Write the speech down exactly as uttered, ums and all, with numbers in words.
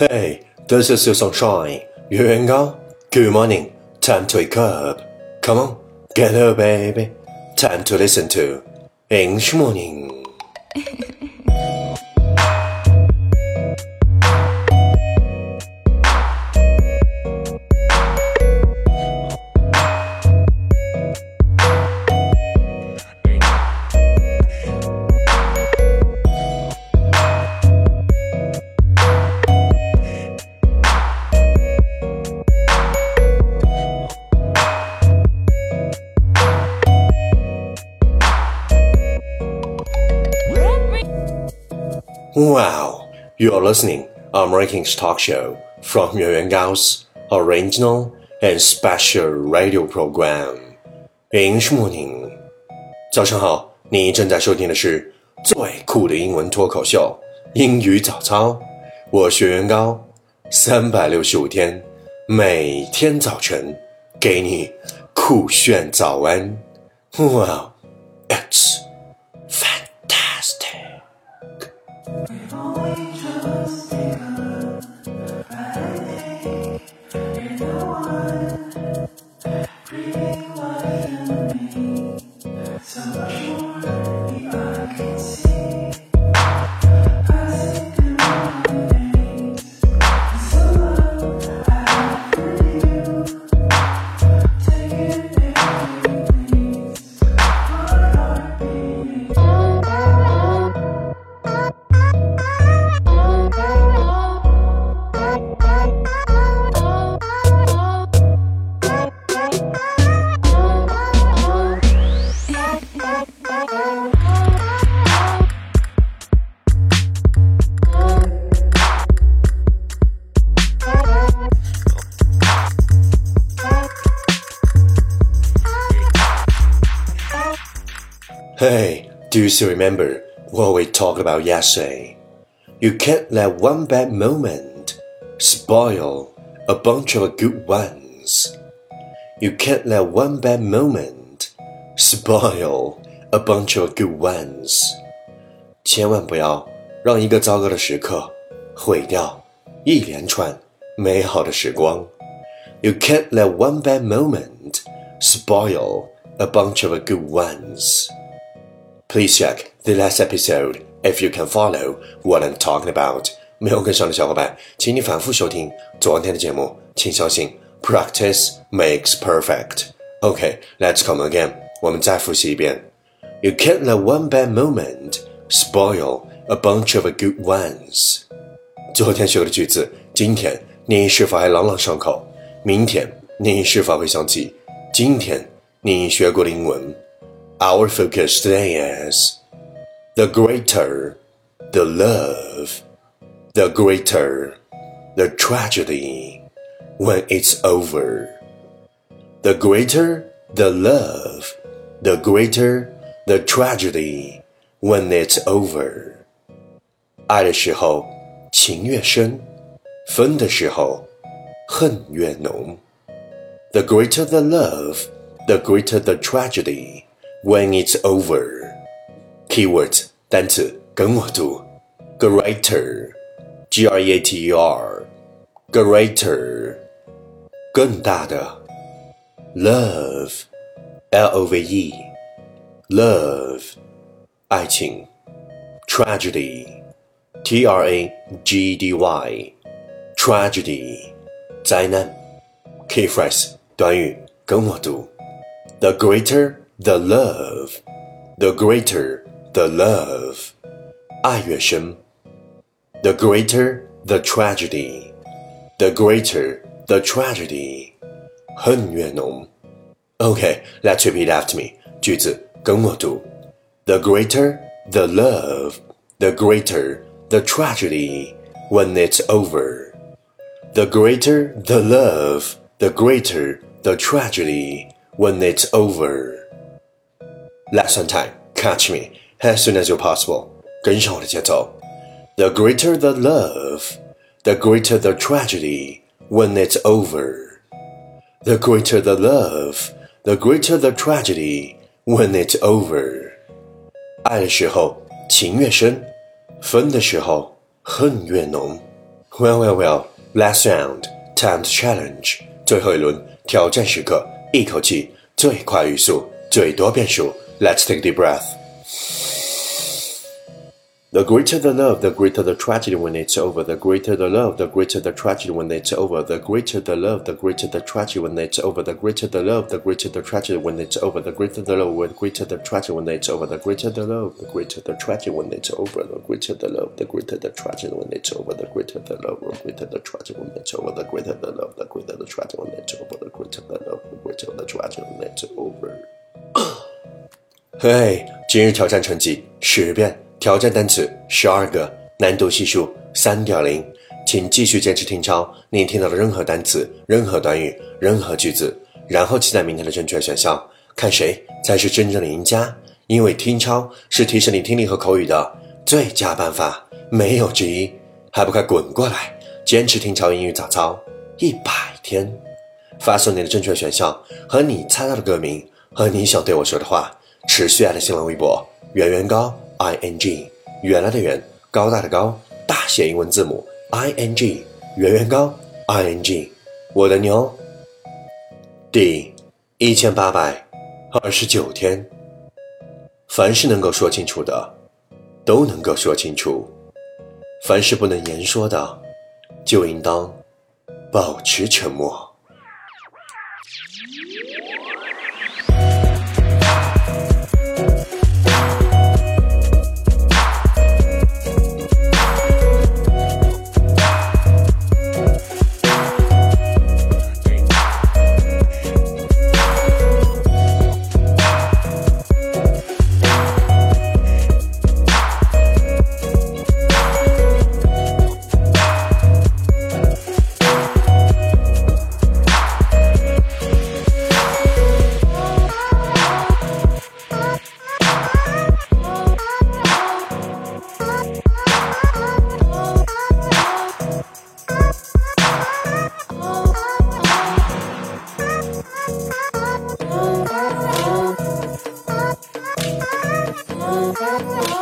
Hey, this is your sunshine, Yuan gao. Good morning, time to wake up. Come on, get up, baby. Time to listen to English Morning. Wow, you're listening American talk show from Yuan Gao's original and special radio program, English Morning. 早上好，你正在收听的是最酷的英文脱口秀，英语早操。我是Yuan Gao，三百六十五天，每天早晨给你酷炫早安。Wow, it's fantastic.Hey, do you still remember what we talked about yesterday? You can't let one bad moment spoil a bunch of good ones. You can't let one bad moment spoil a bunch of good ones. 千万不要让一个糟糕的时刻毁掉一连串美好的时光。You can't let one bad moment spoil a bunch of good ones.Please check the last episode if you can follow what I'm talking about. 没有跟上的小伙伴，请你反复收听昨天的节目。请相信 practice makes perfect. Okay, let's come again. 我们再复习一遍。You can't let one bad moment spoil a bunch of good ones. 昨天学的句子，今天你是否还朗朗上口？明天你是否会想起今天你学过的英文？Our focus today is the greater the love, the greater the tragedy when it's over. The greater the love, the greater the tragedy when it's over. 爱的时候情越深，分的时候恨越浓。The greater the love, the greater the tragedy.When it's over. Keywords 单词跟我读 Greater G R E A T E R Greater 更大的 Love L O V E Love 爱情 Tragedy T R A G E D Y Tragedy 灾难 Key phrase 短语跟我读 The greater The love, the greater the love, 爱越深 The greater the tragedy, the greater the tragedy, 恨越浓 Okay, let's repeat after me, 句子跟我读 The greater the love, the greater the tragedy when it's over. The greater the love, the greater the tragedy when it's over.Lesson time, catch me as soon as you're possible. 跟上我的节奏 The greater the love, the greater the tragedy when it's over. The greater the love, the greater the tragedy when it's over. 爱的时候情越深，分的时候恨越浓。Well, well, well, last round, time to challenge. 最后一轮挑战时刻，一口气最快语速，最多变数。Let's take a deep breath. The greater the love, the greater the tragedy when it's over. The greater the love, the greater the tragedy when it's over. The greater the love, the greater the tragedy when it's over. The greater the love, the greater the tragedy when it's over. The greater the love, the greater the tragedy when it's over. The greater the love, the greater the tragedy when it's over. The greater the love, the greater the tragedy when it's over. The greater the love, the greater the tragedy when it's over. The greater the love, the greater the tragedy when it's over. The greater the love, the greater the tragedy when it's over. 嘿，今日挑战成绩十遍。挑战单词十二个，难度系数 三点零， 请继续坚持听抄你听到的任何单词、任何短语、任何句子，然后期待明天的正确选项，看谁才是真正的赢家。因为听抄是提升你听力和口语的最佳办法，没有之一。还不快滚过来，坚持听抄英语早操一百天。发送你的正确选项和你猜到的歌名和你想对我说的话，持续爱的新浪微博圆圆高I N G， 原来的圆，高大的高，大写英文字母 I N G， 圆圆高 I N G， 我的牛。第一千八百二十九天，凡是能够说清楚的都能够说清楚，凡是不能言说的就应当保持沉默。Oh,